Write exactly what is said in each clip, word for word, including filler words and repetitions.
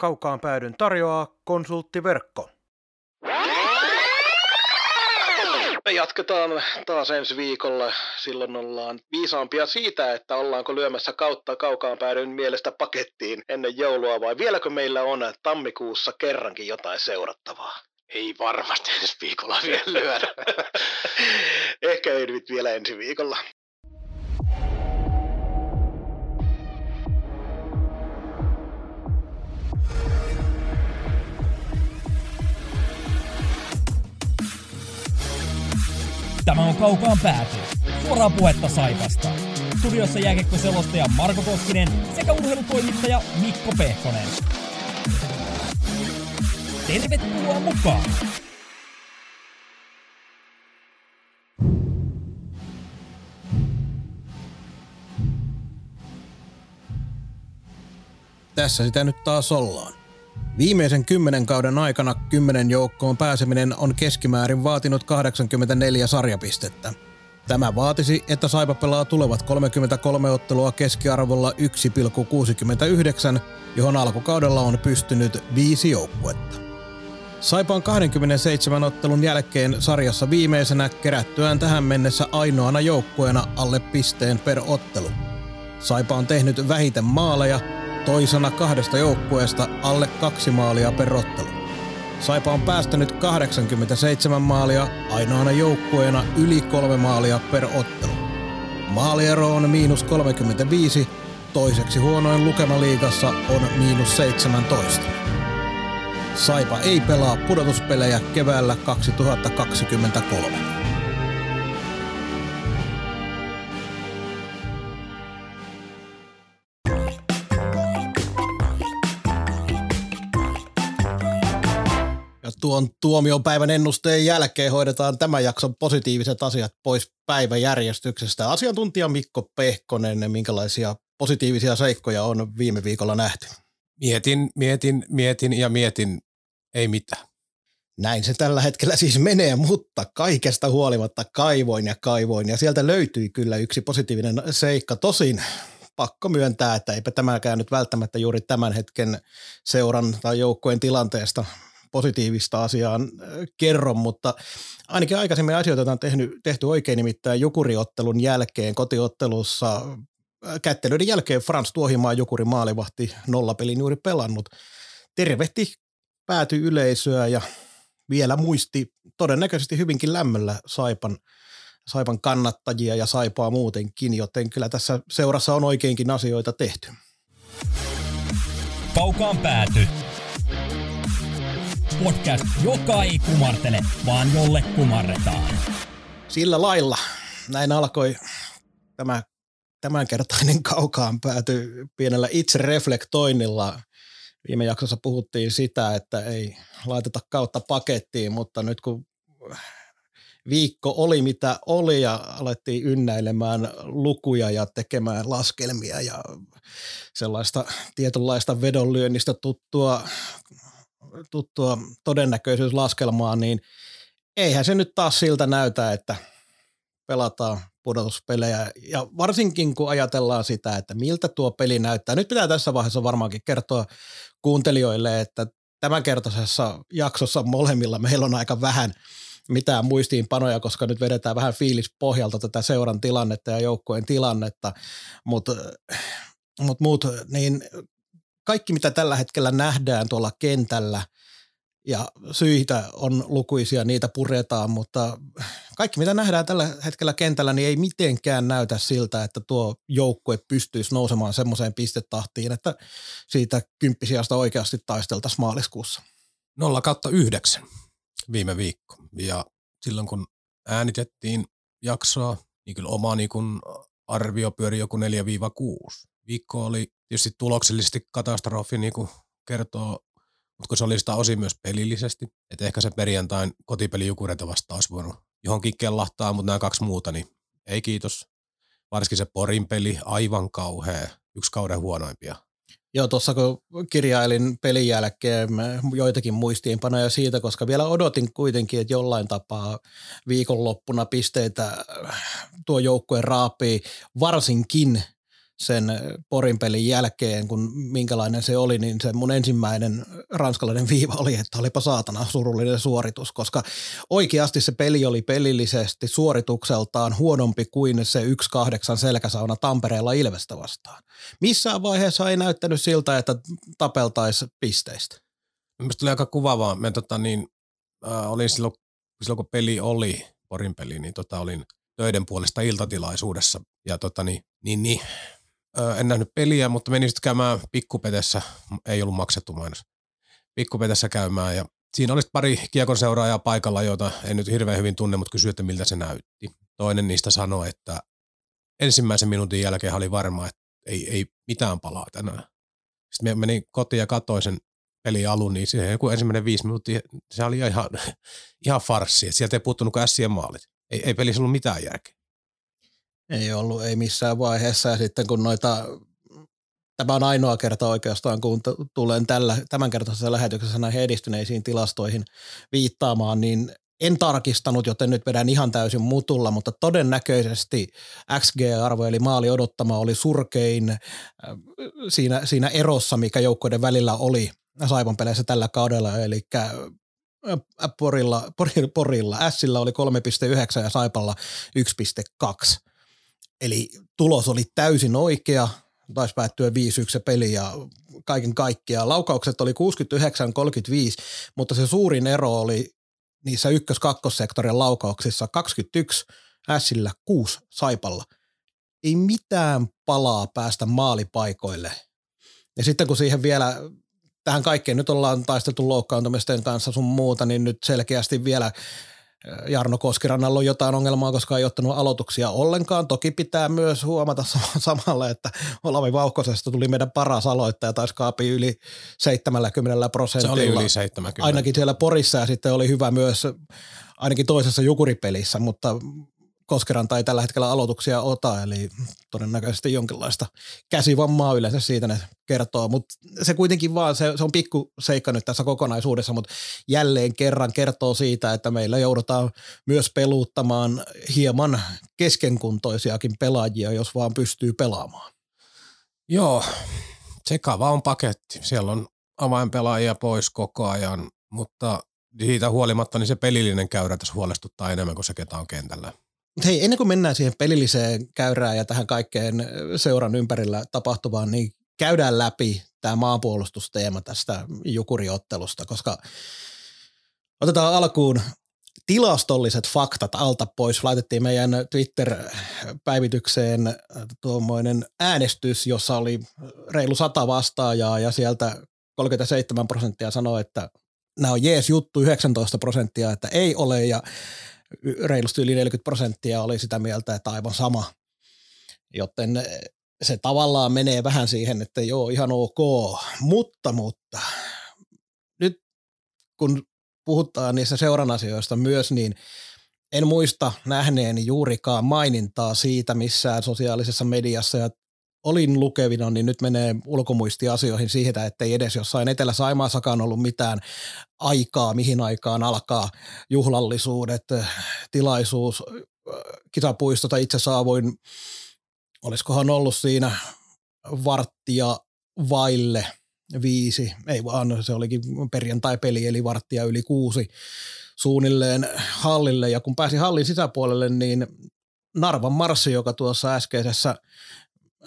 Kaukaan päädyn tarjoaa Konsulttiverkko. Me jatketaan taas ensi viikolla. Silloin ollaan viisaampia siitä, että ollaanko lyömässä kautta Kaukaan päädyn mielestä pakettiin ennen joulua vai vieläkö meillä on tammikuussa kerrankin jotain seurattavaa. Ei varmasti ensi viikolla vielä lyödä. Ehkä ei nyt vielä ensi viikolla. Tämä on Kaukaan pääty. Suoraa puhetta Saipasta. Studiossa jääkiekkoselostaja Marko Koskinen sekä urheilutoimittaja Mikko Pehkonen. Tervetuloa mukaan! Tässä sitä nyt taas ollaan. Viimeisen kymmenen kauden aikana kymmenen joukkoon pääseminen on keskimäärin vaatinut kahdeksankymmentäneljä sarjapistettä. Tämä vaatisi, että Saipa pelaa tulevat kolmekymmentäkolme ottelua keskiarvolla yksi pilkku kuusikymmentäyhdeksän, johon alkukaudella on pystynyt viisi joukkuetta. Saipa on kaksikymmentäseitsemän ottelun jälkeen sarjassa viimeisenä kerättyään tähän mennessä ainoana joukkueena alle pisteen per ottelu. Saipa on tehnyt vähiten maaleja, toisena kahdesta joukkueesta alle kaksi maalia per ottelu. Saipa on päästänyt kahdeksankymmentäseitsemän maalia, ainoana joukkueena yli kolme maalia per ottelu. Maaliero on miinus kolmekymmentäviisi, toiseksi huonoin lukema liigassa on miinus seitsemäntoista. Saipa ei pelaa pudotuspelejä keväällä kaksituhattakaksikymmentäkolme. Tuon tuomiopäivän ennusteen jälkeen hoidetaan tämän jakson positiiviset asiat pois päiväjärjestyksestä. Asiantuntija Mikko Pehkonen, minkälaisia positiivisia seikkoja on viime viikolla nähty? Mietin, mietin, mietin ja mietin, ei mitään. Näin se tällä hetkellä siis menee, mutta kaikesta huolimatta kaivoin ja kaivoin ja sieltä löytyi kyllä yksi positiivinen seikka. Tosin pakko myöntää, että eipä tämäkään nyt välttämättä juuri tämän hetken seuran tai joukkueen tilanteesta positiivista asiaan kerron, mutta ainakin aikaisemmin asioita on tehnyt, tehty oikein, nimittäin Jukuriottelun jälkeen kotiottelussa kättelyiden jälkeen Frans Tuohimaa Jukurin maalivahti nollapelin juuri pelannut. Tervehti päätyi yleisöä ja vielä muisti todennäköisesti hyvinkin lämmöllä Saipan, Saipan kannattajia ja Saipaa muutenkin, joten kyllä tässä seurassa on oikeinkin asioita tehty. Kaukaan pääty. Podcast, joka ei kumartele, vaan jolle kumarretaan. Sillä lailla näin alkoi tämä tämänkertainen Kaukaan pääty pienellä itsereflektoinnilla. Viime jaksossa puhuttiin sitä, että ei laiteta kautta pakettiin, mutta nyt kun viikko oli mitä oli ja alettiin ynnäilemään lukuja ja tekemään laskelmia ja sellaista tietynlaista vedonlyönnistä tuttua tuttua todennäköisyyslaskelmaa, niin eihän se nyt taas siltä näytä, että pelataan pudotuspelejä ja varsinkin kun ajatellaan sitä, että miltä tuo peli näyttää. Nyt pitää tässä vaiheessa varmaankin kertoa kuuntelijoille, että tämänkertaisessa jaksossa molemmilla meillä on aika vähän mitään muistiinpanoja, koska nyt vedetään vähän fiilispohjalta tätä seuran tilannetta ja joukkueen tilannetta, mutta mut muut niin kaikki, mitä tällä hetkellä nähdään tuolla kentällä ja syitä on lukuisia, niitä puretaan, mutta kaikki, mitä nähdään tällä hetkellä kentällä, niin ei mitenkään näytä siltä, että tuo joukkue pystyisi nousemaan semmoiseen pistetahtiin, että siitä kymppisiasta oikeasti taisteltaisiin maaliskuussa. nolla yhdeksän viime viikko ja silloin kun äänitettiin jaksoa, niin kyllä oma niin kun arvio pyöri joku neljä kuusi. Viikko oli tietysti tuloksellisesti katastrofi, niin kuin kertoo, mutta se oli sitä osin myös pelillisesti. Että ehkä se perjantain kotipeli Jukureita vastaan olisi voinut johonkin kellahtaa, mutta nämä kaksi muuta, niin ei kiitos. Varsinkin se Porin peli, aivan kauhea, yksi kauden huonoimpia. Joo, tuossa kun kirjailin pelin jälkeen joitakin muistiinpanoja siitä, koska vielä odotin kuitenkin, että jollain tapaa viikonloppuna pisteitä tuo joukkue raapii varsinkin sen Porin pelin jälkeen, kun minkälainen se oli, niin se mun ensimmäinen ranskalainen viiva oli, että olipa saatana surullinen suoritus, koska oikeasti se peli oli pelillisesti suoritukseltaan huonompi kuin se yksi kahdeksan selkäsauna Tampereella Ilvestä vastaan. Missään vaiheessa ei näyttänyt siltä, että tapeltaisiin pisteistä. Minusta tuli aika kuvaavaa. Mä tota niin, äh, olin silloin, silloin, kun peli oli, Porin peli, niin tota olin töiden puolesta iltatilaisuudessa ja tota niin, niin, niin. Öö, en nähnyt peliä, mutta menin sitten käymään Pikkupetessä, ei ollut maksettu mainos, Pikkupetessä käymään ja siinä oli pari kiekon seuraajaa paikalla, joita en nyt hirveän hyvin tunne, mutta kysyi, että miltä se näytti. Toinen niistä sanoi, että ensimmäisen minuutin jälkeen oli varma, että ei, ei mitään palaa tänään. Sitten menin kotiin ja katsoin sen pelin alun, niin siihen joku ensimmäinen viisi minuuttia, se oli ihan, ihan farssi, että sieltä ei puuttunut kuin ässien maalit. Ei, ei pelissä ollut mitään järkeä. Ei ollut, ei missään vaiheessa. Ja sitten kun noita, tämä on ainoa kerta oikeastaan, kun tulen tällä, tämänkertaisessa lähetyksessä näihin edistyneisiin tilastoihin viittaamaan, niin en tarkistanut, joten nyt vedän ihan täysin mutulla, mutta todennäköisesti X G-arvo eli maali odottama oli surkein siinä, siinä erossa, mikä joukkoiden välillä oli Saipan peleissä tällä kaudella, eli Porilla, Porilla, Porilla. Sillä oli kolme pilkku yhdeksän ja Saipalla yksi pilkku kaksi. Eli tulos oli täysin oikea, taisi päättyä viisi yksi se peli ja kaiken kaikkiaan. Laukaukset oli kuusikymmentäyhdeksän kolmekymmentäviisi, mutta se suurin ero oli niissä ykkös-kakkossektorin laukauksissa kaksikymmentäyksi, Sillä kuusi Saipalla. Ei mitään palaa päästä maalipaikoille. Ja sitten kun siihen vielä... Tähän kaikkeen nyt ollaan taisteltu loukkaantumisten kanssa sun muuta, niin nyt selkeästi vielä Jarno Koskirannalla on jotain ongelmaa, koska ei ottanut aloituksia ollenkaan. Toki pitää myös huomata samalla, että Olavi Vauhkosesta tuli meidän paras aloittaja, taisi kaapi yli seitsemänkymmentä prosentilla. Se oli yli seitsemänkymmentä. Ainakin siellä Porissa ja sitten oli hyvä myös ainakin toisessa Jukuripelissä, mutta Koskiranta ei tällä hetkellä aloituksia ota, eli todennäköisesti jonkinlaista käsivammaa yleensä siitä ne kertoo, mutta se kuitenkin vaan, se, se on pikku seikka nyt tässä kokonaisuudessa, mutta jälleen kerran kertoo siitä, että meillä joudutaan myös peluuttamaan hieman keskenkuntoisiakin pelaajia, jos vaan pystyy pelaamaan. Joo, sekava on paketti. Siellä on avainpelaajia pois koko ajan, mutta siitä huolimatta niin se pelillinen käyrä tässä huolestuttaa enemmän kuin se, ketä on kentällä. Hei, ennen kuin mennään siihen pelilliseen käyrään ja tähän kaikkeen seuran ympärillä tapahtuvaan, niin käydään läpi tämä maanpuolustusteema tästä Jukuriottelusta, koska otetaan alkuun tilastolliset faktat alta pois. Laitettiin meidän Twitter-päivitykseen tuommoinen äänestys, jossa oli reilu sata vastaajaa ja sieltä kolmekymmentäseitsemän prosenttia sanoi, että nämä on jees juttu, yhdeksäntoista prosenttia, että ei ole ja reilusti yli neljäkymmentä prosenttia oli sitä mieltä, että aivan sama, joten se tavallaan menee vähän siihen, että joo ihan ok, mutta, mutta nyt kun puhutaan niistä seuran asioista myös, niin en muista nähneeni juurikaan mainintaa siitä missään sosiaalisessa mediassa ja olin lukevina, niin nyt menee ulkomuistiasioihin siitä, että ei edes jossain Etelä-Saimaassakaan ollut mitään aikaa, mihin aikaan alkaa juhlallisuudet, tilaisuus, Kisapuistota itse saavuin, olisikohan ollut siinä varttia vaille viisi, ei vaan se olikin perjantai-peli, eli varttia yli kuusi suunnilleen hallille ja kun pääsi hallin sisäpuolelle, niin Narvan marssi, joka tuossa äskeisessä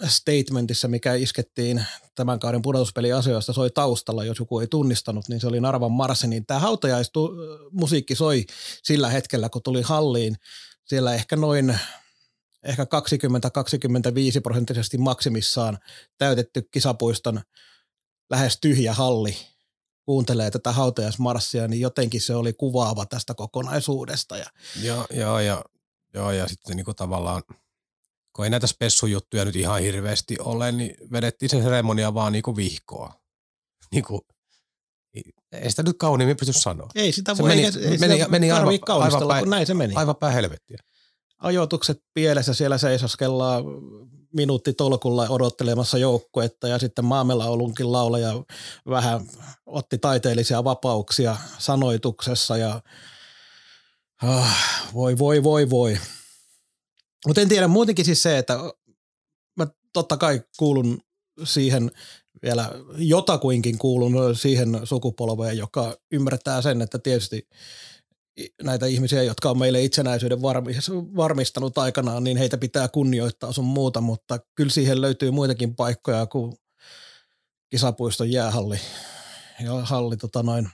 statementissa, mikä iskettiin tämän kauden pudotuspeliasioista, soi taustalla, jos joku ei tunnistanut, niin se oli Narvan marssi, niin tämä hautajaismusiikki soi sillä hetkellä, kun tuli halliin, siellä ehkä noin ehkä kaksikymmentä–kaksikymmentäviisi prosenttisesti maksimissaan täytetty Kisapuiston lähes tyhjä halli kuuntelee tätä hautajaismarssia, niin jotenkin se oli kuvaava tästä kokonaisuudesta. Ja, ja, ja, ja, ja, ja sitten niin kuin tavallaan kun ei näitä spessujuttuja nyt ihan hirveästi ole, niin vedettiin se seremonia vaan niinku vihkoa. Niinku, ei sitä nyt kauniimmin pysty sanoa. Ei sitä voi, meni, ei, ei meni, sitä meni tarvii aivan, kaunistella, aivan päin, näin se meni. Aivan päin helvettiä. Ajoitukset pielessä, siellä seisoskellaan minuutti tolkulla odottelemassa joukkuetta ja sitten maamelaulunkin laulaja vähän otti taiteellisia vapauksia sanoituksessa ja oh, voi voi voi voi. Mutta en tiedä, muutenkin siis se, että mä totta kai kuulun siihen, vielä jotakuinkin kuulun siihen sukupolveen, joka ymmärtää sen, että tietysti näitä ihmisiä, jotka on meille itsenäisyyden varmistanut aikanaan, niin heitä pitää kunnioittaa sun muuta, mutta kyllä siihen löytyy muitakin paikkoja kuin Kisapuiston jäähalli ja halli tota noin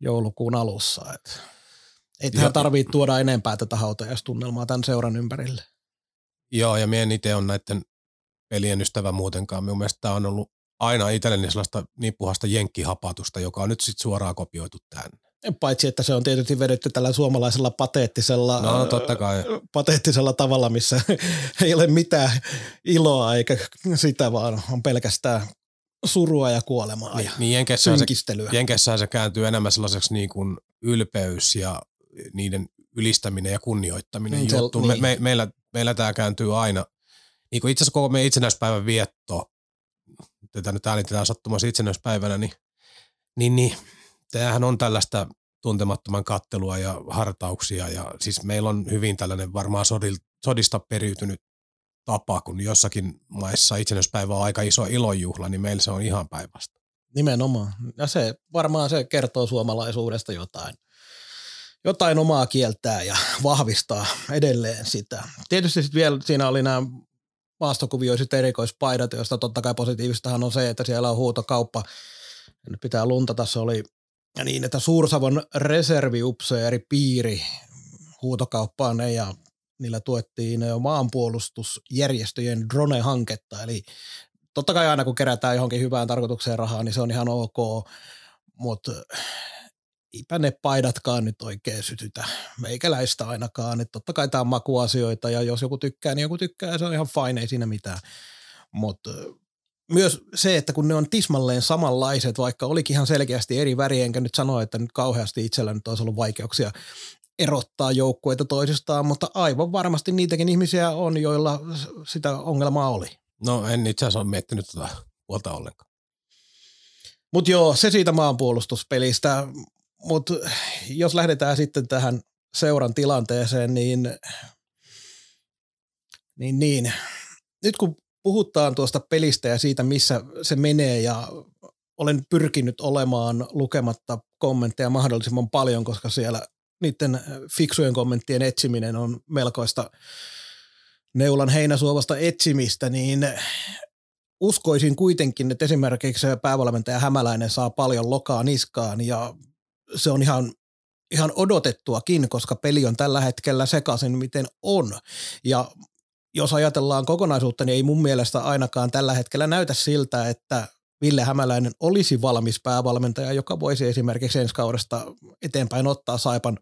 joulukuun alussa. Ei tähän tarvitse tuoda enempää tätä hautajaistunnelmaa tämän seuran ympärille. Joo, ja minä en itse ole näiden pelien ystävä muutenkaan. Minun mielestä tämä on ollut aina itselleni sellaista niin puhasta jenkkihapatusta, joka on nyt sitten suoraan kopioitu tänne. Paitsi, että se on tietysti vedetty tällä suomalaisella pateettisella, no, totta kai. pateettisella tavalla, missä ei ole mitään iloa eikä sitä, vaan on pelkästään surua ja kuolemaa niin, ja niin synkistelyä. Se, jenkessähän se kääntyy enemmän sellaiseksi niin kuin ylpeys ja niiden ylistäminen ja kunnioittaminen. Niin, se, niin. me, me, meillä, meillä tämä kääntyy aina. Niin kuin itse asiassa koko meidän itsenäispäivän vietto, tätä nyt äänitetään sattumassa itsenäispäivänä, niin, niin, niin tämähän on tällaista tuntemattoman kattelua ja hartauksia. Ja siis meillä on hyvin tällainen varmaan sodista periytynyt tapa, kun jossakin maissa itsenäispäivä on aika iso ilonjuhla, niin meillä se on ihan päinvastoin. Nimenomaan. Ja se, varmaan se kertoo suomalaisuudesta jotain. Jotain omaa kieltää ja vahvistaa edelleen sitä. Tietysti sitten vielä siinä oli nämä maastokuvioiset erikoispaidat, joista totta kai positiivistahan on se, että siellä on huutokauppa. Nyt pitää luntata, se oli niin, että Suursavon reserviupseeripiiri huutokauppaan ne ja niillä tuettiin maanpuolustusjärjestöjen drone-hanketta. Eli totta kai aina kun kerätään johonkin hyvään tarkoitukseen rahaa, niin se on ihan ok, mutta eipä ne paidatkaan nyt oikein sytytä meikäläistä ainakaan. Että totta kai tämä on makuasioita ja jos joku tykkää, niin joku tykkää, se on ihan fine, ei siinä mitään. Mutta myös se, että kun ne on tismalleen samanlaiset, vaikka olikin ihan selkeästi eri väriä, enkä nyt sano, että nyt kauheasti itsellä nyt olisi ollut vaikeuksia erottaa joukkueita toisistaan, mutta aivan varmasti niitäkin ihmisiä on, joilla sitä ongelmaa oli. No en itse asiassa ole miettinyt tätä puolta ollenkaan. Mutta joo, se siitä maanpuolustuspelistä. Mutta jos lähdetään sitten tähän seuran tilanteeseen, niin, niin, niin. nyt kun puhutaan tuosta pelistä ja siitä, missä se menee, ja olen pyrkinyt olemaan lukematta kommentteja mahdollisimman paljon, koska siellä niiden fiksujen kommenttien etsiminen on melkoista neulan heinäsuovasta etsimistä, niin uskoisin kuitenkin, että esimerkiksi päävalmentaja Hämäläinen saa paljon lokaa niskaan, ja se on ihan, ihan odotettuakin, koska peli on tällä hetkellä sekaisin, miten on, ja jos ajatellaan kokonaisuutta, niin ei mun mielestä ainakaan tällä hetkellä näytä siltä, että Ville Hämäläinen olisi valmis päävalmentaja, joka voisi esimerkiksi ensi kaudesta eteenpäin ottaa Saipan,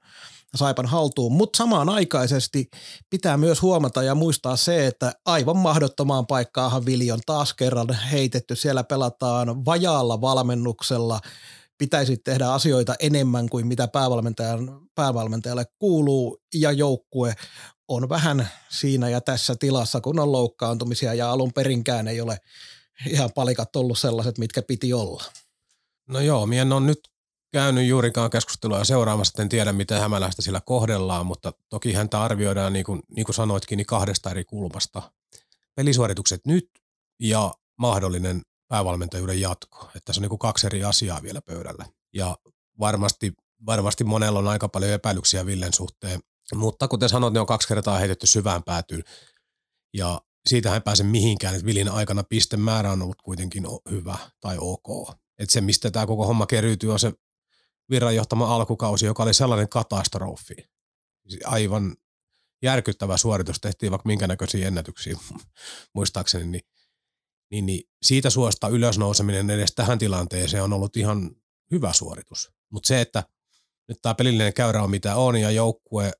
Saipan haltuun. Mutta samanaikaisesti pitää myös huomata ja muistaa se, että aivan mahdottomaan paikkaahan Villi on taas kerran heitetty. Siellä pelataan vajaalla valmennuksella. Pitäisi tehdä asioita enemmän kuin mitä päävalmentajan, päävalmentajalle kuuluu ja joukkue on vähän siinä ja tässä tilassa, kun on loukkaantumisia ja alun perinkään ei ole ihan palikat ollut sellaiset, mitkä piti olla. No joo, minä en ole nyt käynyt juurikaan keskustelua ja seuraamassa, en tiedä miten Hämäläistä sillä kohdellaan, mutta toki häntä arvioidaan niin kuin, niin kuin sanoitkin niin kahdesta eri kulmasta. Pelisuoritukset nyt ja mahdollinen päävalmentajuuden jatko. Että tässä on niin kuin kaksi eri asiaa vielä pöydällä ja varmasti, varmasti monella on aika paljon epäilyksiä Villen suhteen. Mutta kuten sanoit, ne on kaksi kertaa heitetty syvään päätyyn ja siitähän ei pääse mihinkään, että Vilin aikana pistemäärä on ollut kuitenkin hyvä tai ok. Että se, mistä tämä koko homma keryytyy, on se Virran johtama alkukausi, joka oli sellainen katastrofi. Aivan järkyttävä suoritus, tehtiin vaikka minkä näköisiä ennätyksiä muistaakseni, niin, niin, niin siitä suosta ylösnouseminen edes tähän tilanteeseen on ollut ihan hyvä suoritus. Mutta se, että nyt tämä pelillinen käyrä on mitä on ja joukkue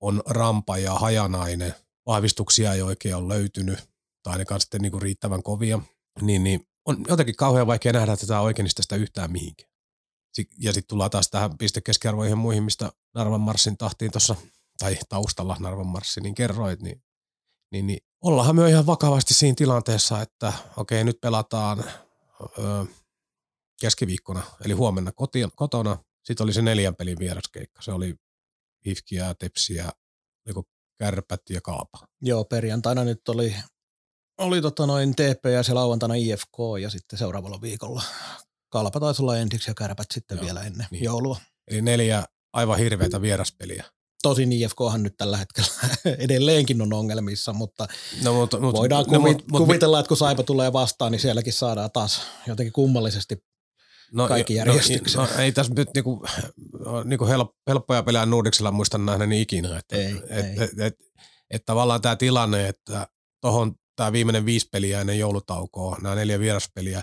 on rampa ja hajanainen, vahvistuksia ei oikein ole löytynyt, tai ainakaan sitten niinku riittävän kovia, niin, niin on jotenkin kauhean vaikea nähdä, että tämä oikeenisi tästä yhtään mihinkään. Ja sitten tullaan taas tähän pistekeskiarvoihin muihin, mistä Narvan marssin tahtiin tuossa, tai taustalla Narvan marssi, niin kerroit, niin, niin, niin ollaanhan me ihan vakavasti siinä tilanteessa, että okei, nyt pelataan öö, keskiviikkona, eli huomenna koti, kotona. Sitten oli se neljän pelin vieraskeikka, se oli I F K:ää, Tepsiä, Kärpät ja Kalpa. Joo, perjantaina nyt oli oli tota noin T P S ja lauantaina I F K ja sitten seuraavalla viikolla Kalpa taisi olla ensiksi ja Kärpät sitten Joo, vielä ennen niin. joulua. Eli neljä aivan hirveätä vieraspeliä. Tosin I F K:han nyt tällä hetkellä edelleenkin on ongelmissa, mutta no, mut, mut, voidaan no, mut, kuvitella, että kun Saipa tulee vastaan, niin sielläkin saadaan taas jotenkin kummallisesti no, kaikki järjestykset. No, no, ei tässä nyt niinku, niinku helppoja pelejä Nuudiksella muistan nähneeni ikinä. Että et, et, et, et, et tavallaan tämä tilanne, että tuohon tämä viimeinen viisi peliä ennen joulutaukoa, nämä neljä vieraspeliä,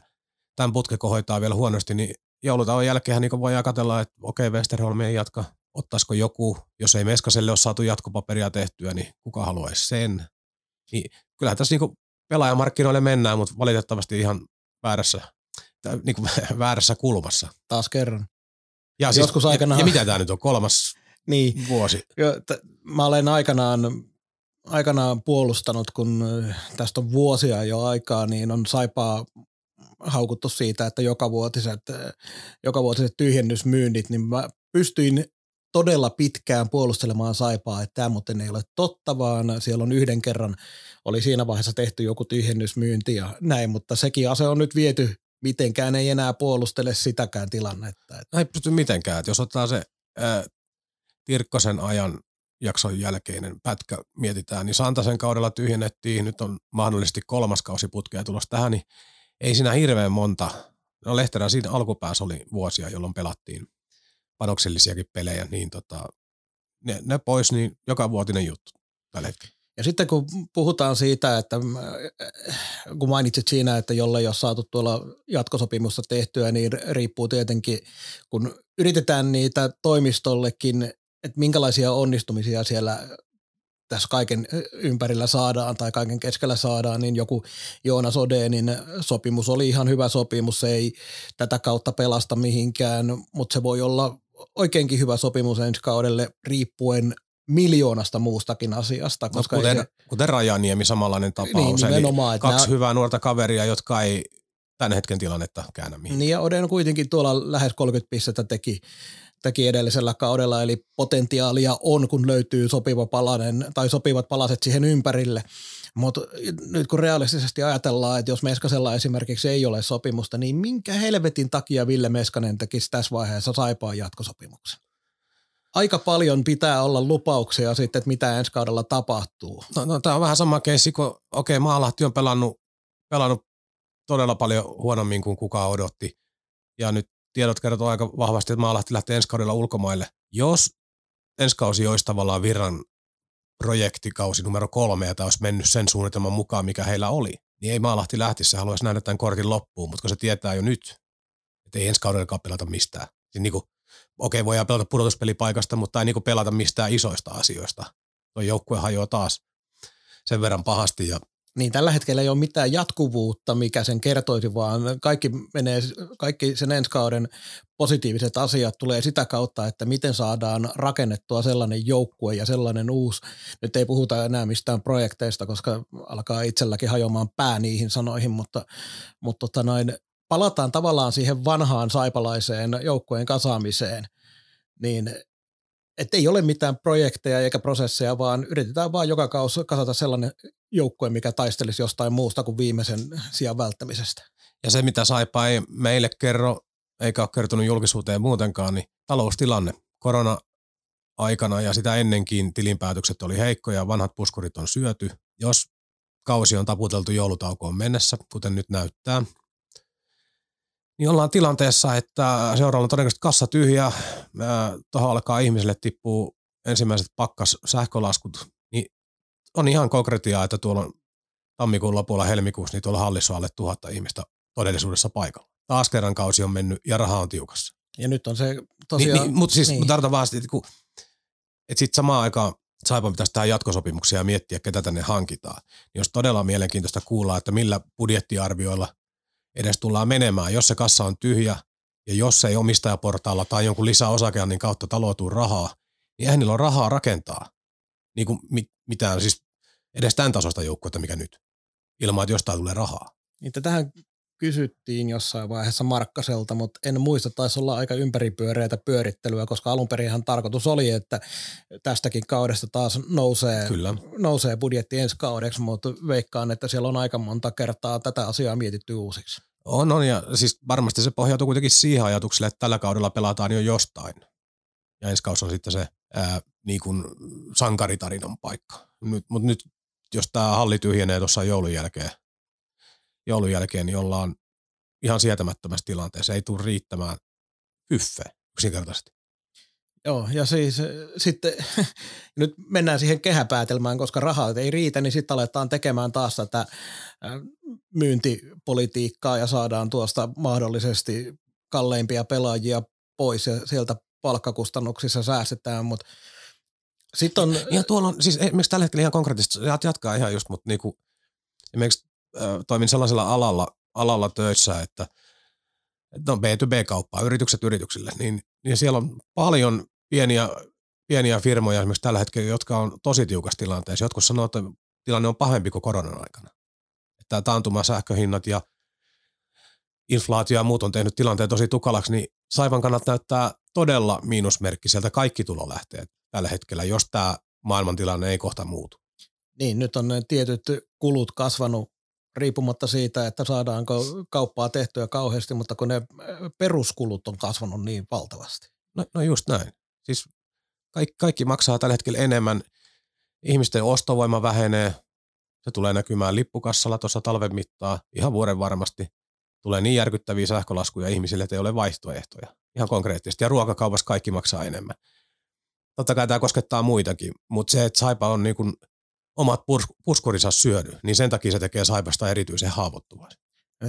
tämän putkeko hoitaa vielä huonosti, niin joulutauon jälkeenhän niin voi ajatella, että okei, Westerholm ei jatka. Ottaisiko joku, jos ei Meskaselle ole saatu jatkopaperia tehtyä, niin kuka haluaisi sen? Niin, kyllähän tässä niinku pelaajamarkkinoille mennään, mutta valitettavasti ihan väärässä, niinku väärässä kulmassa. Taas kerran. Ja, siis, Joskus aikanaan... ja, ja mitä tämä nyt on, kolmas niin. vuosi? Jo, t- mä olen aikanaan, aikanaan puolustanut, kun tästä on vuosia jo aikaa, niin on Saipaa haukuttu siitä, että jokavuotiset, jokavuotiset tyhjennysmyynnit, niin mä pystyin todella pitkään puolustelemaan Saipaa, että tämä muuten ei ole totta, vaan siellä on yhden kerran, oli siinä vaiheessa tehty joku tyhjennysmyynti ja näin, mutta sekin ase on nyt viety, mitenkään ei enää puolustele sitäkään tilannetta. No ei pysty mitenkään, että jos ottaa se ää, Tirkkosen ajan jakson jälkeinen pätkä mietitään, niin Santasen kaudella tyhjennettiin, nyt on mahdollisesti kolmas kausi putkea tulossa tähän, niin ei siinä hirveän monta, no Lehterän siinä alkupäässä oli vuosia, jolloin pelattiin panoksellisiakin pelejä, niin tota, ne, ne pois, niin jokavuotinen juttu tällä hetkellä. Ja sitten kun puhutaan siitä, että kun mainitsit siinä, että jolle ei ole saatu tuolla jatkosopimusta tehtyä, niin riippuu tietenkin, kun yritetään niitä toimistollekin, että minkälaisia onnistumisia siellä tässä kaiken ympärillä saadaan tai kaiken keskellä saadaan, niin joku Joonas Odenin sopimus oli ihan hyvä sopimus, se ei tätä kautta pelasta mihinkään, mutta se voi olla oikeinkin hyvä sopimus ensi kaudelle riippuen miljoonasta muustakin asiasta. Koska no, kuten, se, kuten Rajaniemi samanlainen tapaus, niin, eli kaksi nää, hyvää nuorta kaveria, jotka ei tämän hetken tilannetta käännä mihinkään. Niin ja Oden kuitenkin tuolla lähes kolmekymmentä pistettä teki. teki edellisellä kaudella, eli potentiaalia on, kun löytyy sopiva palanen tai sopivat palaset siihen ympärille. Mutta nyt kun realistisesti ajatellaan, että jos Meskasella esimerkiksi ei ole sopimusta, niin minkä helvetin takia Ville Meskanen tekisi tässä vaiheessa Saipaan jatkosopimuksen? Aika paljon pitää olla lupauksia sitten, että mitä ensi kaudella tapahtuu. No, no, tämä on vähän sama keissi, kun okei, Maalahti on pelannut, pelannut todella paljon huonommin kuin kukaan odotti, ja nyt tiedot kertoo aika vahvasti, että Maalahti lähtee ensi kaudella ulkomaille. Jos ensi kausi olisi tavallaan Virran projektikausi numero kolme, ja tämä olisi mennyt sen suunnitelman mukaan, mikä heillä oli, niin ei Maalahti lähtisi. Se haluaisi nähdä tämän kortin loppuun, mutta se tietää jo nyt, että ei ensi kaudellakaan pelata mistään. Siis niin kuin, okei, voidaan pelata pudotuspelipaikasta, mutta ei niin kuin pelata mistään isoista asioista. Tuo joukkue hajoaa taas sen verran pahasti ja niin tällä hetkellä ei ole mitään jatkuvuutta, mikä sen kertoisi, vaan kaikki, menee, kaikki sen ensi kauden positiiviset asiat tulee sitä kautta, että miten saadaan rakennettua sellainen joukkue ja sellainen uusi. Nyt ei puhuta enää mistään projekteista, koska alkaa itselläkin hajoamaan pää niihin sanoihin, mutta, mutta tota noin, palataan tavallaan siihen vanhaan saipalaiseen joukkueen kasaamiseen, niin että ei ole mitään projekteja eikä prosesseja, vaan yritetään vaan joka kausi kasata sellainen joukkue, mikä taistelisi jostain muusta kuin viimeisen sijan välttämisestä. Ja se, mitä Saipa ei meille kerro, eikä ole kertonut julkisuuteen muutenkaan, niin taloustilanne. Korona-aikana ja sitä ennenkin tilinpäätökset oli heikkoja, vanhat puskurit on syöty. Jos kausi on taputeltu joulutaukoon mennessä, kuten nyt näyttää, niin ollaan tilanteessa, että seuraavalla on todennäköisesti kassa tyhjä. Tuohon alkaa ihmiselle tippuu ensimmäiset pakkas sähkölaskut. Niin on ihan konkretiaa, että tuolla on tammikuun lopulla helmikuussa, niin tuolla hallissa on alle tuhatta ihmistä todellisuudessa paikalla. Taas kerran kausi on mennyt ja raha on tiukassa. Ja nyt on se tosiaan... Niin, niin, mutta siis niin. tarvitaan vaan, että, että sitten samaan aikaan Saipa pitäisi tehdä jatkosopimuksia ja miettiä, ketä tänne hankitaan. Niin jos todella on mielenkiintoista kuulla, että millä budjettiarvioilla edes tullaan menemään, jos se kassa on tyhjä ja jos ei omistajaportaalla tai jonkun lisäosakeannin kautta taloutuu rahaa, niin eihän niillä ole rahaa rakentaa niin kuin mitään siis edes tämän tasoista joukkuetta, mikä nyt ilman, että jostain tulee rahaa. Niin tähän kysyttiin jossain vaiheessa Markkaselta, mutta en muista, taisi olla aika ympäripyöreätä pyörittelyä, koska alunperinhan tarkoitus oli, että tästäkin kaudesta taas nousee, nousee budjetti ensi kaudeksi, mutta veikkaan, että siellä on aika monta kertaa tätä asiaa mietitty uusiksi. On, on ja siis varmasti se pohjautuu kuitenkin siihen ajatukselle, että tällä kaudella pelataan jo jostain ja ensi kaus on sitten se ää, niin kuin sankaritarinan paikka. Nyt, mutta nyt jos tämä halli tyhjenee tuossa joulun jälkeen, joulun jälkeen, niin ollaan ihan sietämättömässä tilanteessa. Ei tule riittämään yffe yksinkertaisesti. Joo, ja siis sitten nyt mennään siihen kehäpäätelmään, koska rahat ei riitä, niin sitten aletaan tekemään taas tätä myyntipolitiikkaa ja saadaan tuosta mahdollisesti kalleimpia pelaajia pois ja sieltä palkkakustannuksissa säästetään, mutta sitten on... Ja tuolla on, siis esimerkiksi tällä hetkellä ihan konkreettisesti, jatkaa ihan just, mutta niinku, esimerkiksi toimin sellaisella alalla, alalla töissä, että että on B kaksi B-kauppaa, yritykset yrityksille, niin, niin siellä on paljon pieniä, pieniä firmoja esimerkiksi tällä hetkellä, jotka on tosi tiukassa tilanteessa. Jotkut sanoo, että tilanne on pahempi kuin koronan aikana. Tämä taantuma, sähköhinnat ja inflaatio ja muut on tehnyt tilanteen tosi tukalaksi, niin Saipan kannalta näyttää todella miinusmerkki sieltä kaikki tulolähteet tällä hetkellä, jos tämä maailmantilanne ei kohta muutu. Niin, nyt on ne tietyt kulut kasvanut riippumatta siitä, että saadaanko kauppaa tehtyä kauheasti, mutta kun ne peruskulut on kasvanut niin valtavasti. No, no just näin. Siis kaikki, kaikki maksaa tällä hetkellä enemmän. Ihmisten ostovoima vähenee. Se tulee näkymään lippukassalla tuossa talven mittaan. Ihan vuoden varmasti. Tulee niin järkyttäviä sähkölaskuja ihmisille, että ei ole vaihtoehtoja. Ihan konkreettisesti. Ja ruokakaupassa kaikki maksaa enemmän. Totta kai tämä koskettaa muitakin, mutta se, että Saipa on niin kuin omat puskurinsa syödy, niin sen takia se tekee Saipasta erityisen haavoittuvaa.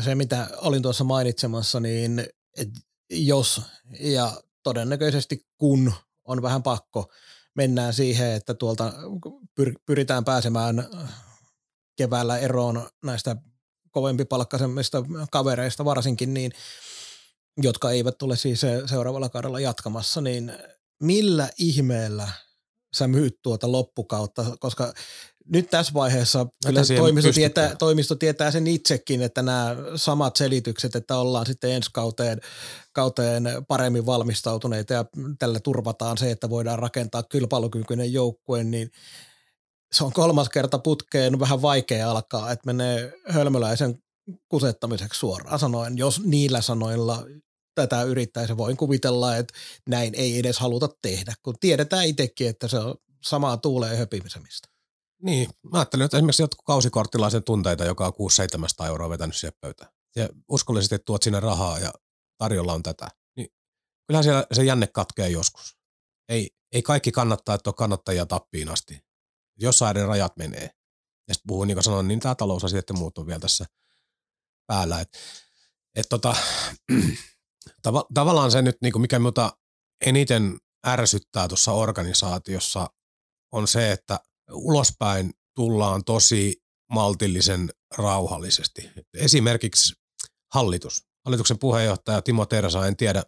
Se, mitä olin tuossa mainitsemassa, niin jos ja todennäköisesti kun on vähän pakko, mennään siihen, että tuolta pyritään pääsemään keväällä eroon näistä kovempipalkkaisemmista kavereista varsinkin, niin, jotka eivät ole siis seuraavalla kaudella jatkamassa, niin millä ihmeellä sä myyt tuota loppukautta, koska nyt tässä vaiheessa kyllä toimisto tietää, toimisto tietää sen itsekin, että nämä samat selitykset, että ollaan sitten ensi kauteen, kauteen paremmin valmistautuneita ja tällä turvataan se, että voidaan rakentaa kilpailukykyinen joukkue, niin se on kolmas kerta putkeen vähän vaikea alkaa, että menee hölmöläisen kusettamiseksi suoraan sanoen, jos niillä sanoilla tätä yrittäisi. Voin kuvitella, että näin ei edes haluta tehdä, kun tiedetään itsekin, että se on samaa tuuleen höpimisemistä. Niin, mä ajattelin, että esimerkiksi jotkut kausikorttilaisen tunteita, joka on kuusi seitsemänsataa euroa vetänyt siihen pöytään. Ja uskollisesti tuot sinne rahaa ja tarjolla on tätä. Niin, kyllähän siellä se jänne katkee joskus. Ei, ei kaikki kannattaa, että on kannattajia tappiin asti. Jossain eri rajat menee. Ja sitten puhuu, niin kuin sanoin, niin tämä talousasia, että muut on vielä tässä päällä. Että et tota... Tav- tavallaan se nyt, niin kuin mikä minulta eniten ärsyttää tuossa organisaatiossa, on se, että ulospäin tullaan tosi maltillisen rauhallisesti. Esimerkiksi hallitus. Hallituksen puheenjohtaja Timo Tersa, en tiedä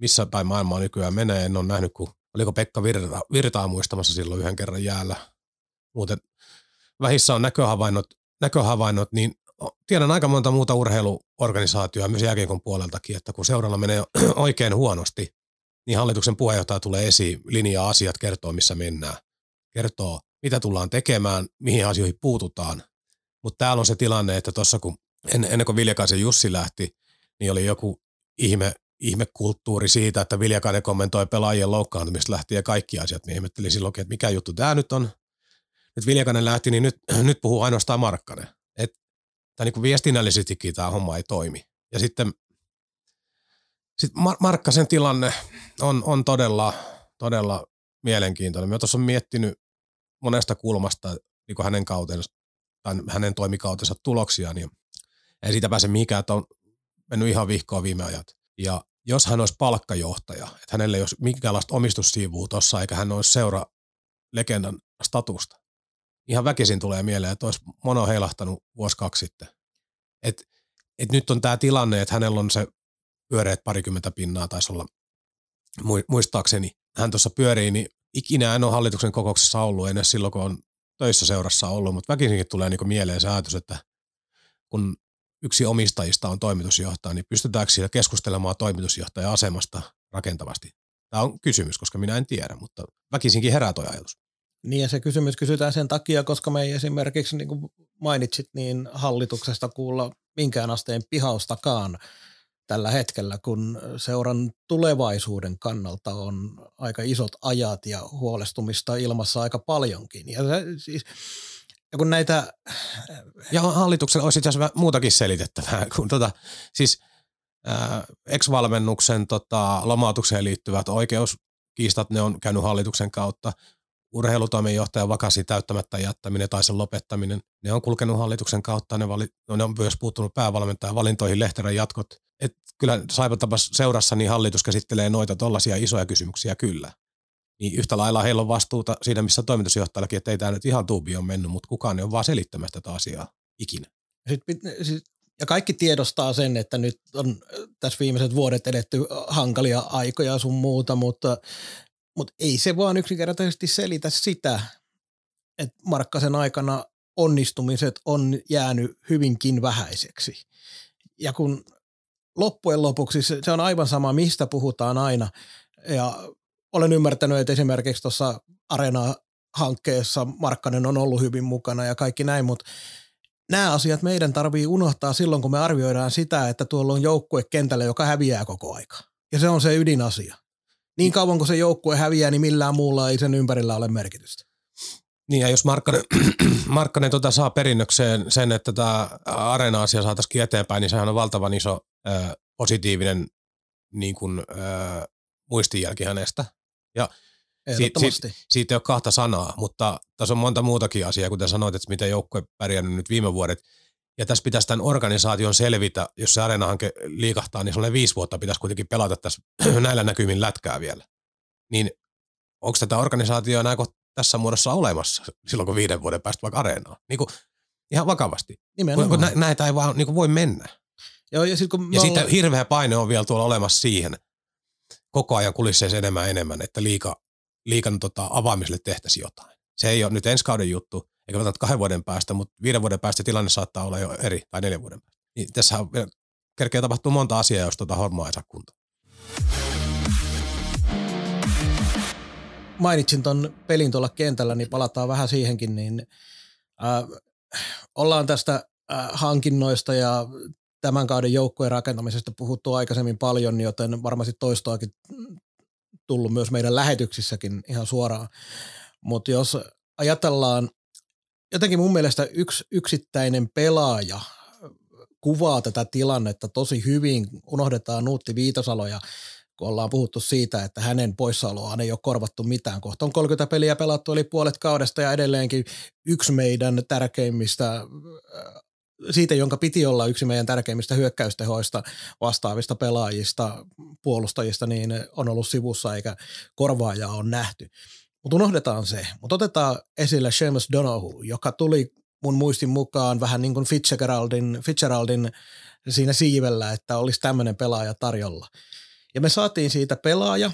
missä päin maailmaa nykyään menee, en ole nähnyt, kun oliko Pekka Virta, Virtaa muistamassa silloin yhden kerran jäällä. Muuten vähissä on näköhavainnot, näköhavainnot niin tiedän aika monta muuta urheiluorganisaatioa myös jääkiekon puoleltakin, että kun seuralla menee oikein huonosti, niin hallituksen puheenjohtaja tulee esiin, linjaa asiat, kertoo missä mennään, kertoo mitä tullaan tekemään, mihin asioihin puututaan. Mutta täällä on se tilanne, että tuossa kun ennen kuin Viljakaisen Jussi lähti, niin oli joku ihme, ihmekulttuuri siitä, että Viljakainen kommentoi pelaajien loukkaantumista lähtien ja kaikki asiat. Niin ihmettelin silloinkin, että mikä juttu tämä nyt on. Nyt Viljakainen lähti, niin nyt, nyt puhuu ainoastaan Markkanen. Tai niin kuin viestinnällisestikin tämä homma ei toimi. Ja sitten sit Markkasen tilanne on, on todella, todella mielenkiintoinen. Mä tuossa olen miettinyt monesta kulmasta niin kuin hänen kautensa, tai hänen toimikautensa tuloksia, niin ei siitä pääse mihinkään, että on mennyt ihan vihkoa viime ajat. Ja jos hän olisi palkkajohtaja, että hänelle ei olisi minkäänlaista omistussivua tuossa, eikä hän olisi seuralegendan statusta. Ihan väkisin tulee mieleen, että olisi mono heilahtanut vuosi kaksi sitten. Et, et nyt on tämä tilanne, että hänellä on se pyöreät parikymmentä pinnaa taisi olla. Muistaakseni hän tuossa pyörii, niin ikinä en ole hallituksen kokouksessa ollut, en edes silloin kun on töissä seurassa ollut, mutta väkisinkin tulee niinku mieleen se ajatus, että kun yksi omistajista on toimitusjohtaja, niin pystytäänkö siellä keskustelemaan toimitusjohtajan asemasta rakentavasti? Tämä on kysymys, koska minä en tiedä, mutta väkisinkin herää tuo ajatus. Niin ja se kysymys kysytään sen takia, koska me ei esimerkiksi, niin kuin mainitsit, niin hallituksesta kuulla minkään asteen pihaustakaan tällä hetkellä, kun seuran tulevaisuuden kannalta on aika isot ajat ja huolestumista ilmassa aika paljonkin. Ja se, siis, ja kun näitä... Ja hallituksella olisi itse asiassa muutakin selitettävää, kun tota, siis ää, ex-valmennuksen tota, lomautukseen liittyvät oikeuskiistat, ne on käynyt hallituksen kautta. Urheilutoimenjohtajan vakasi täyttämättä jättäminen tai sen lopettaminen, ne on kulkenut hallituksen kautta, ne, vali, ne on myös puuttunut päävalmentajan valintoihin, Lehterän jatkot. Et kyllä Saipa tapas seurassa, niin hallitus käsittelee noita tollaisia isoja kysymyksiä kyllä. Niin yhtä lailla heillä on vastuuta siinä, missä toimitusjohtajallakin, että ei tämä nyt ihan tuubi on mennyt, mutta kukaan ei ole vaan selittämässä tätä asiaa ikinä. Sitten, ja kaikki tiedostaa sen, että nyt on tässä viimeiset vuodet edetty hankalia aikoja sun muuta, mutta Mutta ei se vaan yksinkertaisesti selitä sitä, että Markkasen aikana onnistumiset on jäänyt hyvinkin vähäiseksi. Ja kun loppujen lopuksi se on aivan sama, mistä puhutaan aina. Ja olen ymmärtänyt, että esimerkiksi tuossa Arena-hankkeessa Markkanen on ollut hyvin mukana ja kaikki näin, mutta nämä asiat meidän tarvii unohtaa silloin, kun me arvioidaan sitä, että tuolla on joukkue kentällä, joka häviää koko aika. Ja se on se ydinasia. Niin kauan kun se joukkue häviää, niin millään muulla ei sen ympärillä ole merkitystä. Niin ja jos Markkanen, Markkanen tota saa perinnökseen sen, että tämä Arena-asia saataisiin eteenpäin, niin sehän on valtavan iso äh, positiivinen niin kuin, äh, muistijälki hänestä. Ja ehdottomasti. Si- si- siitä ei ole kahta sanaa, mutta tässä on monta muutakin asiaa, kuten sanoit, että miten joukkue pärjännyt nyt viime vuodet. Ja tässä pitäisi tämän organisaation selvitä, jos se Arena-hanke liikahtaa, niin sellainen viisi vuotta pitäisi kuitenkin pelata tässä näillä näkymin lätkää vielä. Niin onko tätä organisaatiota enää tässä muodossa olemassa silloin, kun viiden vuoden päästä vaikka Areenaan? Niin kuin, ihan vakavasti. Nimenomaan. Nä, näitä ei vaan niin kuin voi mennä. Joo, ja sitten ja sitten olen... hirveä paine on vielä tuolla olemassa siihen. Koko ajan kulisseissa enemmän enemmän, että liikan, liikan tota, avaamiselle tehtäisiin jotain. Se ei ole nyt ensi kauden juttu. Eikä välttämättä kahden vuoden päästä, mutta viiden vuoden päästä tilanne saattaa olla jo eri, tai neljän vuoden päästä. Niin tässä kerkeä tapahtuu monta asiaa, jos tuota hormaa ei saa kuntoon. Mainitsin tuon pelin tuolla kentällä, niin palataan vähän siihenkin. Niin, äh, ollaan tästä äh, hankinnoista ja tämän kauden joukkueen rakentamisesta puhuttu aikaisemmin paljon, joten varmasti toistoakin tullut myös meidän lähetyksissäkin ihan suoraan. Mutta jos ajatellaan, jotenkin mun mielestä yksi yksittäinen pelaaja kuvaa tätä tilannetta tosi hyvin. Unohdetaan Nuutti Viitasalo ja kun ollaan puhuttu siitä, että hänen poissaoloaan ei ole korvattu mitään. Kohta on kolmekymmentä peliä pelattu, eli puolet kaudesta ja edelleenkin yksi meidän tärkeimmistä, siitä jonka piti olla yksi meidän tärkeimmistä hyökkäystehoista vastaavista pelaajista, puolustajista, niin on ollut sivussa eikä korvaajaa on nähty. Mutta unohdetaan se. Mutta otetaan esille James Donohue, joka tuli mun muistin mukaan vähän niin kuin Fitzgeraldin, Fitzgeraldin siinä siivellä, että olisi tämmöinen pelaaja tarjolla. Ja me saatiin siitä pelaaja,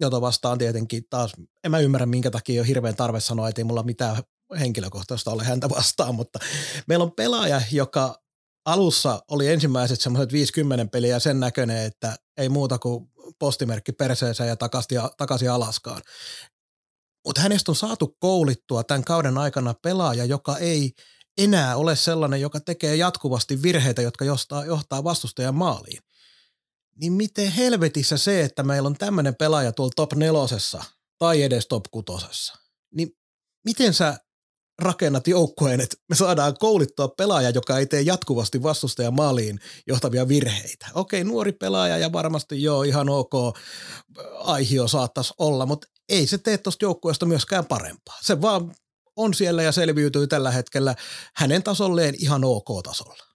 jota vastaan tietenkin taas, en mä ymmärrä minkä takia ei ole hirveän tarve sanoa, että ei mulla mitään henkilökohtaista ole häntä vastaan, mutta meillä on pelaaja, joka alussa oli ensimmäiset semmoiset viisikymmentä peliä ja sen näköinen, että ei muuta kuin postimerkki perseeseen ja takaisin, takaisin Alaskaan. Mutta hänestä on saatu koulittua tämän kauden aikana pelaaja, joka ei enää ole sellainen, joka tekee jatkuvasti virheitä, jotka johtaa vastustajan maaliin. Niin miten helvetissä se, että meillä on tämmöinen pelaaja tuolla top nelosessa tai edes top kutosessa, niin miten sä rakennat joukkueen, että me saadaan koulittua pelaaja, joka ei tee jatkuvasti vastustajan maaliin johtavia virheitä. Okei, nuori pelaaja ja varmasti joo, ihan ok, aihio saattaisi olla, mutta ei se tee tuosta joukkueesta myöskään parempaa. Se vaan on siellä ja selviytyy tällä hetkellä hänen tasolleen ihan ok-tasolla.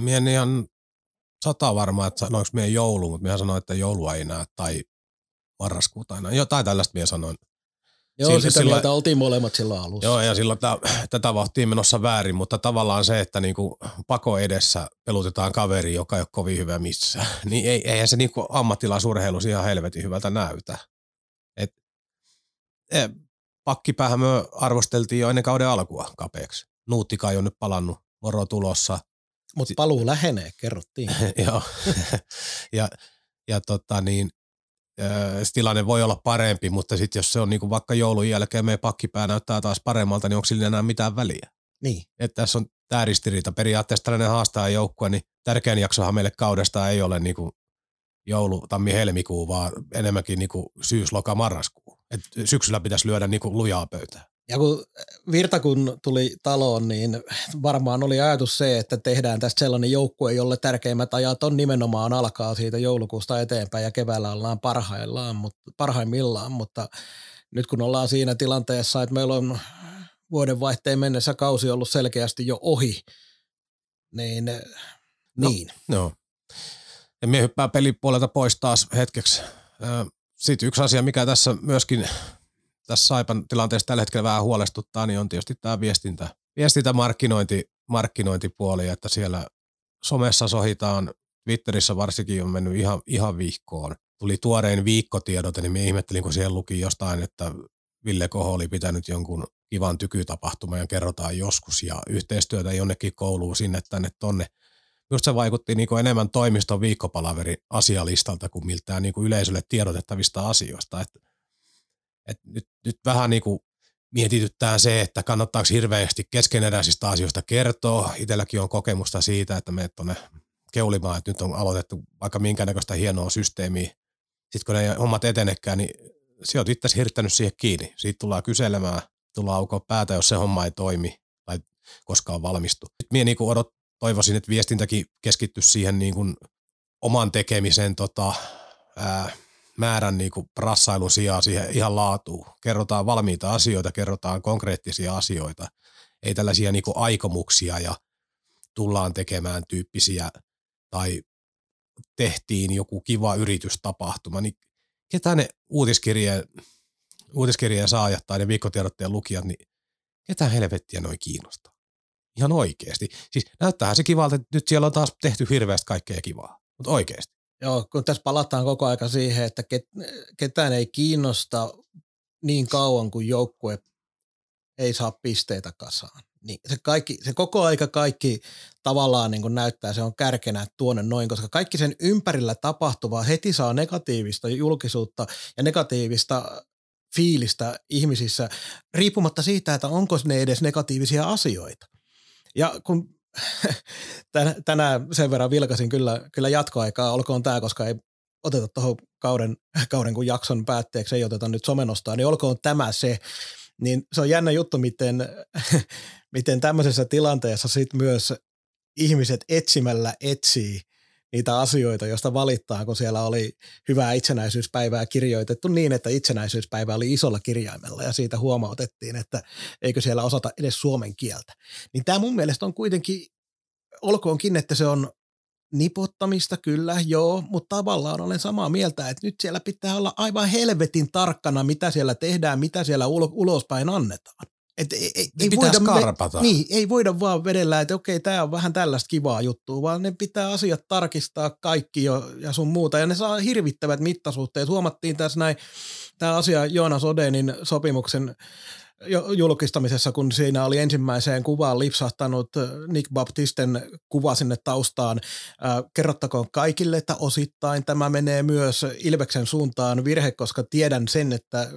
Mie en ihan sata varmaa, että sanoinko mie joulu, mutta mie sanoin, että joulua ei näe tai marraskuuta aina. Jotain tällaista mie sanoin. Joo, silti sitä mieltä oltiin molemmat silloin alussa. Joo, ja silloin t- tätä vauhtia menossa väärin, mutta tavallaan se, että niinku pako edessä pelutetaan kaveri, joka ei ole kovin hyvä missään, niin ei, eihän se niinku ammattilaisurheilussa ihan helvetin hyvältä näytä. Et, eh, pakkipäähän me arvosteltiin jo ennen kauden alkua kapeaksi. Nuuttikaan ei ole nyt palannut, moro tulossa. Mutta paluu lähenee, kerrottiin. Joo. ja ja tota niin, tilanne voi olla parempi, mutta sitten jos se on niinku vaikka joulun jälkeen meidän pakkipää näyttää taas paremmalta, niin onko sillä enää mitään väliä? Niin. Että tässä on tämä ristiriita. Periaatteessa tällainen haastajajoukkue, niin tärkein jaksohan meille kaudesta ei ole niinku joulu, tammi, helmikuu, vaan enemmänkin niinku syys, loka, marraskuu. Et syksyllä pitäisi lyödä niinku lujaa pöytään. Ja kun Virta kun tuli taloon, niin varmaan oli ajatus se, että tehdään tästä sellainen joukkue, jolle tärkeimmät ajat on nimenomaan alkaa siitä joulukuusta eteenpäin ja keväällä ollaan parhaillaan, mutta, parhaimmillaan, mutta nyt kun ollaan siinä tilanteessa, että meillä on vuodenvaihteen mennessä kausi ollut selkeästi jo ohi, niin no, niin. No. Ja mie hyppää pelipuolelta pois taas hetkeksi. Sitten yksi asia, mikä tässä myöskin tässä Saipan tilanteessa tällä hetkellä vähän huolestuttaa, niin on tietysti tämä viestintä, viestintä markkinointi, markkinointipuoli, että siellä somessa sohitaan, Twitterissä varsinkin on mennyt ihan, ihan vihkoon. Tuli tuorein viikkotiedote, niin minä ihmettelin, kun siellä luki jostain, että Ville Koho oli pitänyt jonkun kivan tykytapahtuman ja kerrotaan joskus, ja yhteistyötä jonnekin kouluun sinne tänne tonne. Minusta se vaikutti niin kuin enemmän toimiston viikkopalaverin asialistalta kuin miltään niin kuin yleisölle tiedotettavista asioista, että Et nyt, nyt vähän niin kuin mietityttää se, että kannattaako hirveästi keskeneräisistä asioista kertoa. Itselläkin on kokemusta siitä, että menet tuonne keulimaan, että nyt on aloitettu vaikka minkäännäköistä hienoa systeemiä. Sitten kun ne hommat etenekään, niin se on itse hirttänyt siihen kiinni. Siitä tullaan kyselemään, tullaan aukoa päätä, jos se homma ei toimi tai koskaan valmistu. Nyt minä niin kuin odot, toivoisin, että viestintäkin keskittyisi siihen niin kuin oman tekemisen tota, ää, määrän niin kuin rassailun sijaan siihen ihan laatuun. Kerrotaan valmiita asioita, kerrotaan konkreettisia asioita. Ei tällaisia niin kuin aikomuksia ja tullaan tekemään tyyppisiä tai tehtiin joku kiva yritystapahtuma. Niin ketä ne uutiskirjeen, uutiskirjeen saajat tai ne viikkotiedotteen lukijat, niin ketä helvettiä noi kiinnostaa? Ihan oikeasti. Siis näyttäähän se kivalta, että nyt siellä on taas tehty hirveästi kaikkea kivaa, mutta oikeasti. Joo, kun tässä palataan koko aika siihen, että ketään ei kiinnosta niin kauan kuin joukkue ei saa pisteitä kasaan. Niin se, kaikki, se koko aika kaikki tavallaan niin kuin näyttää, se on kärkenä tuonne noin, koska kaikki sen ympärillä tapahtuvaa heti saa negatiivista julkisuutta ja negatiivista fiilistä ihmisissä, riippumatta siitä, että onko ne edes negatiivisia asioita. Ja kun tänään sen verran vilkasin kyllä, kyllä jatkoaikaa, olkoon tämä, koska ei oteta tuohon kauden, kauden, kun jakson päätteeksi ei oteta nyt somenostaa, niin olkoon tämä se. Niin se on jännä juttu, miten, miten tämmöisessä tilanteessa sit myös ihmiset etsimällä etsii niitä asioita, joista valittaa, kun siellä oli hyvää itsenäisyyspäivää kirjoitettu niin, että itsenäisyyspäivä oli isolla kirjaimella ja siitä huomautettiin, että eikö siellä osata edes suomen kieltä. Niin tämä mun mielestä on kuitenkin, olkoonkin, että se on nipottamista kyllä, joo, mutta tavallaan olen samaa mieltä, että nyt siellä pitää olla aivan helvetin tarkkana, mitä siellä tehdään, mitä siellä ulo- ulospäin annetaan. Et ei, ei, ei, voida, me, niin, ei voida vaan vedellä, että okei, tämä on vähän tällaista kivaa juttua, vaan ne pitää asiat tarkistaa kaikki jo, ja sun muuta. Ja ne saa hirvittävät mittasuhteet. Huomattiin tässä näin tämä asia Joonas Odenin sopimuksen julkistamisessa, kun siinä oli ensimmäiseen kuvaan lipsahtanut Nick Baptisten kuva sinne taustaan. Kerrottakoon kaikille, että osittain tämä menee myös Ilveksen suuntaan virhe, koska tiedän sen, että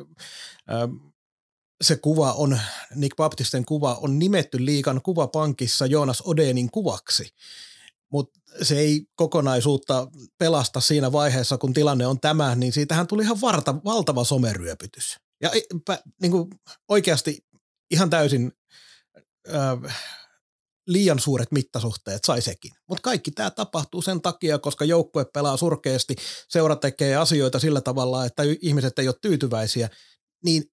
se kuva on, Nick Baptisten kuva on nimetty liigan kuvapankissa Joonas Odenin kuvaksi, mutta se ei kokonaisuutta pelasta siinä vaiheessa, kun tilanne on tämä, niin siitähän tuli ihan varta, valtava someryöpytys. Ja niin kuin oikeasti ihan täysin ö, liian suuret mittasuhteet sai sekin. Mutta kaikki tämä tapahtuu sen takia, koska joukkue pelaa surkeasti, seura tekee asioita sillä tavalla, että ihmiset ei ole tyytyväisiä, niin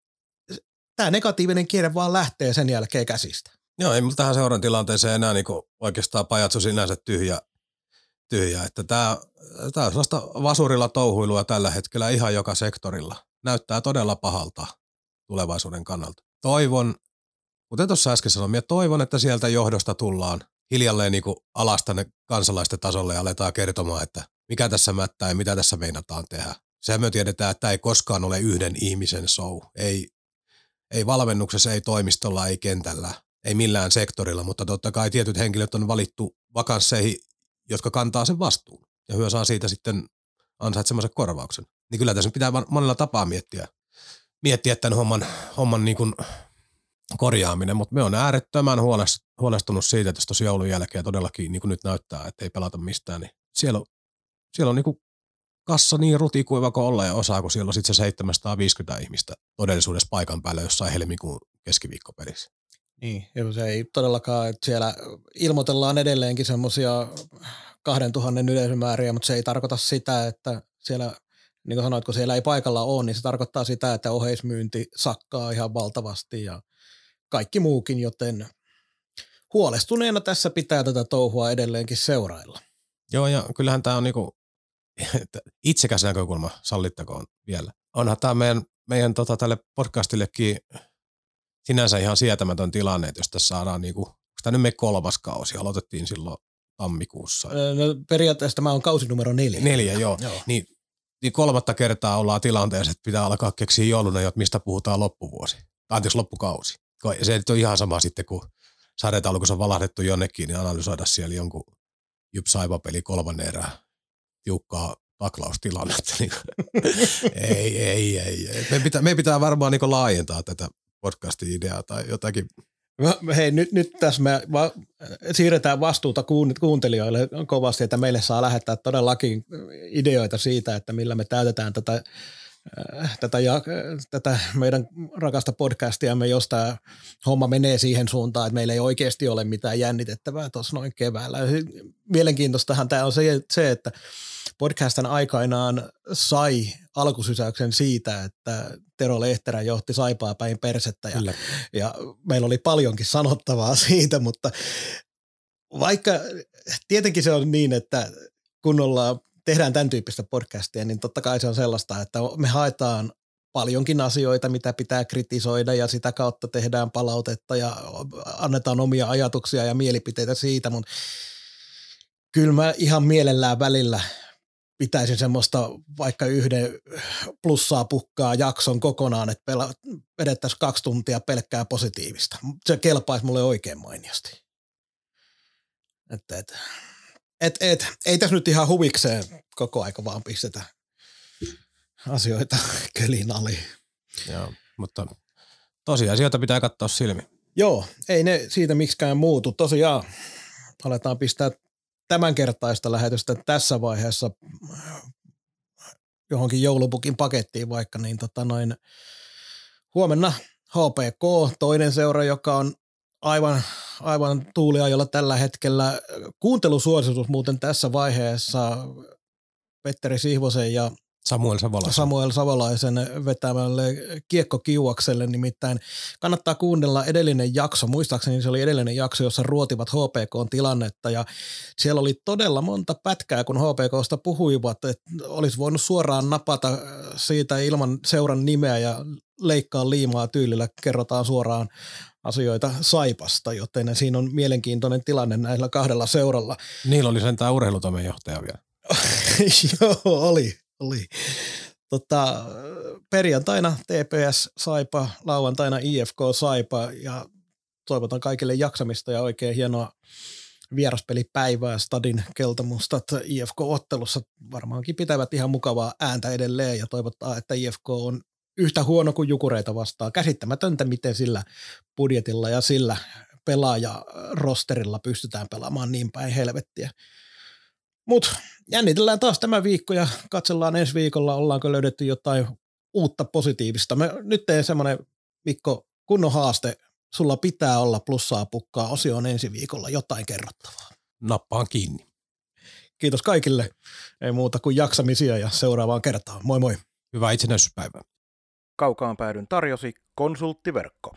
tämä negatiivinen kierre vaan lähtee sen jälkeen käsistä. Joo, ei minulla tähän seuran tilanteeseen enää niin oikeastaan pajatso sinänsä tyhjä. tyhjä. Että tämä, tämä on sellaista vasurilla touhuilua tällä hetkellä ihan joka sektorilla. Näyttää todella pahalta tulevaisuuden kannalta. Toivon, kuten tuossa äsken sanoin, minä toivon, että sieltä johdosta tullaan hiljalleen niin alas tänne kansalaisten tasolle ja aletaan kertomaan, että mikä tässä mättää ja mitä tässä meinataan tehdä. Sehän me tiedetään, että tämä ei koskaan ole yhden ihmisen show. Ei Ei valmennuksessa, ei toimistolla, ei kentällä, ei millään sektorilla, mutta totta kai tietyt henkilöt on valittu vakansseihin, jotka kantaa sen vastuun ja hyö saa siitä sitten ansaitsemansa korvauksen. Niin kyllä tässä pitää monella tapaa miettiä, miettiä tämän homman, homman niin kuin korjaaminen, mutta me on äärettömän huolestunut siitä, että tuossa joulun jälkeen todellakin niin kuin nyt näyttää, että ei pelata mistään, niin siellä on, siellä on niin kuin kassa niin rutikuiva kuin olla ja osaa, kun siellä on sitten se seitsemänsataaviisikymmentä ihmistä todellisuudessa paikan päällä jossain helmikuun keskiviikkopelissä. Niin, se ei todellakaan, että siellä ilmoitellaan edelleenkin semmoisia kahden tuhannen yleisömääriä, mutta se ei tarkoita sitä, että siellä, niin kuin sanoit, kun siellä ei paikalla ole, niin se tarkoittaa sitä, että oheismyynti sakkaa ihan valtavasti ja kaikki muukin, joten huolestuneena tässä pitää tätä touhua edelleenkin seurailla. Joo, ja kyllähän tämä on niinku itsekäs näkökulma, sallittakoon vielä. Onhan tämä meidän, meidän tota, tälle podcastillekin sinänsä ihan sietämätön tilanne, että jos tässä saadaan, niinku, kun tämä nyt meidän kolmas kausi, aloitettiin silloin tammikuussa. No, periaatteessa tämä on kausi numero neljä. Neljä, joo. joo. Niin, niin kolmatta kertaa ollaan tilanteessa, että pitää alkaa keksiä jouluna, mistä puhutaan loppuvuosi. Anteeksi, loppukausi. Se nyt on ihan sama sitten, kun sarjataulukossa on valahdettu jonnekin, niin analysoida siellä jonkun J Y P-Saipa-peli kolmannen erään tiukkaa taklaustilannetta. ei, ei, ei. ei. Me pitää, me pitää varmaan niin laajentaa tätä podcastin ideaa tai jotakin. Hei, nyt, nyt tässä me va- siirretään vastuuta kuuntelijoille kovasti, että meille saa lähettää todellakin ideoita siitä, että millä me täytetään tätä Tätä, ja, tätä meidän rakasta podcastiamme, jos tämä homma menee siihen suuntaan, että meillä ei oikeasti ole mitään jännitettävää tuossa noin keväällä. Mielenkiintoistahan tämä on se, että podcastin aikanaan sai alkusysäyksen siitä, että Tero Lehterä johti Saipaa päin persettä ja, ja meillä oli paljonkin sanottavaa siitä, mutta vaikka tietenkin se on niin, että kun ollaan tehdään tämän tyyppistä podcastia, niin totta kai se on sellaista, että me haetaan paljonkin asioita, mitä pitää kritisoida ja sitä kautta tehdään palautetta ja annetaan omia ajatuksia ja mielipiteitä siitä, mutta kyllä mä ihan mielellään välillä pitäisin semmoista vaikka yhden plussaa pukkaa jakson kokonaan, että vedettäisiin kaksi tuntia pelkkää positiivista. Se kelpaisi mulle oikein mainiosti. Että... että. Et, et, ei tässä nyt ihan huvikseen koko aika vaan pistetä asioita kölin ali. Joo, mutta tosiasioita pitää katsoa silmi. Joo, ei ne siitä miksikään muutu. Tosiaan aletaan pistää tämänkertaista lähetystä tässä vaiheessa johonkin joulupukin pakettiin vaikka, niin tota noin huomenna H P K, toinen seura, joka on Aivan, aivan tuuliajolla tällä hetkellä. Kuuntelusuositus muuten tässä vaiheessa Petteri Sihvosen ja Samuel Savolaisen, Samuel Savolaisen vetämälle kiekkokiuakselle. Nimittäin kannattaa kuunnella edellinen jakso. Muistaakseni se oli edellinen jakso, jossa ruotivat H P K:n tilannetta ja siellä oli todella monta pätkää, kun H P K:sta puhuivat, että olisi voinut suoraan napata siitä ilman seuran nimeä ja leikkaa liimaa tyylillä, kerrotaan suoraan asioita Saipasta, joten siinä on mielenkiintoinen tilanne näillä kahdella seuralla. Niillä oli sentään urheilutoimen johtaja vielä. Joo, oli, oli. Tota, perjantaina T P S Saipa, lauantaina I F K Saipa ja toivotan kaikille jaksamista ja oikein hienoa vieraspelipäivää Stadin keltamustat I F K-ottelussa. Varmaankin pitävät ihan mukavaa ääntä edelleen ja toivottaa, että I F K on yhtä huono kuin Jukureita vastaan. Käsittämätöntä, miten sillä budjetilla ja sillä pelaajarosterilla pystytään pelaamaan niin päin helvettiä. Mutta jännitellään taas tämä viikko ja katsellaan ensi viikolla, ollaanko löydetty jotain uutta positiivista. Mä nyt teen semmoinen, Mikko, kunnon haaste. Sulla pitää olla plussaa pukkaa osioon ensi viikolla jotain kerrottavaa. Nappaan kiinni. Kiitos kaikille. Ei muuta kuin jaksamisia ja seuraavaan kertaan. Moi moi. Hyvää itsenäisyyspäivää. Kaukaan päädyn tarjosi Konsulttiverkko.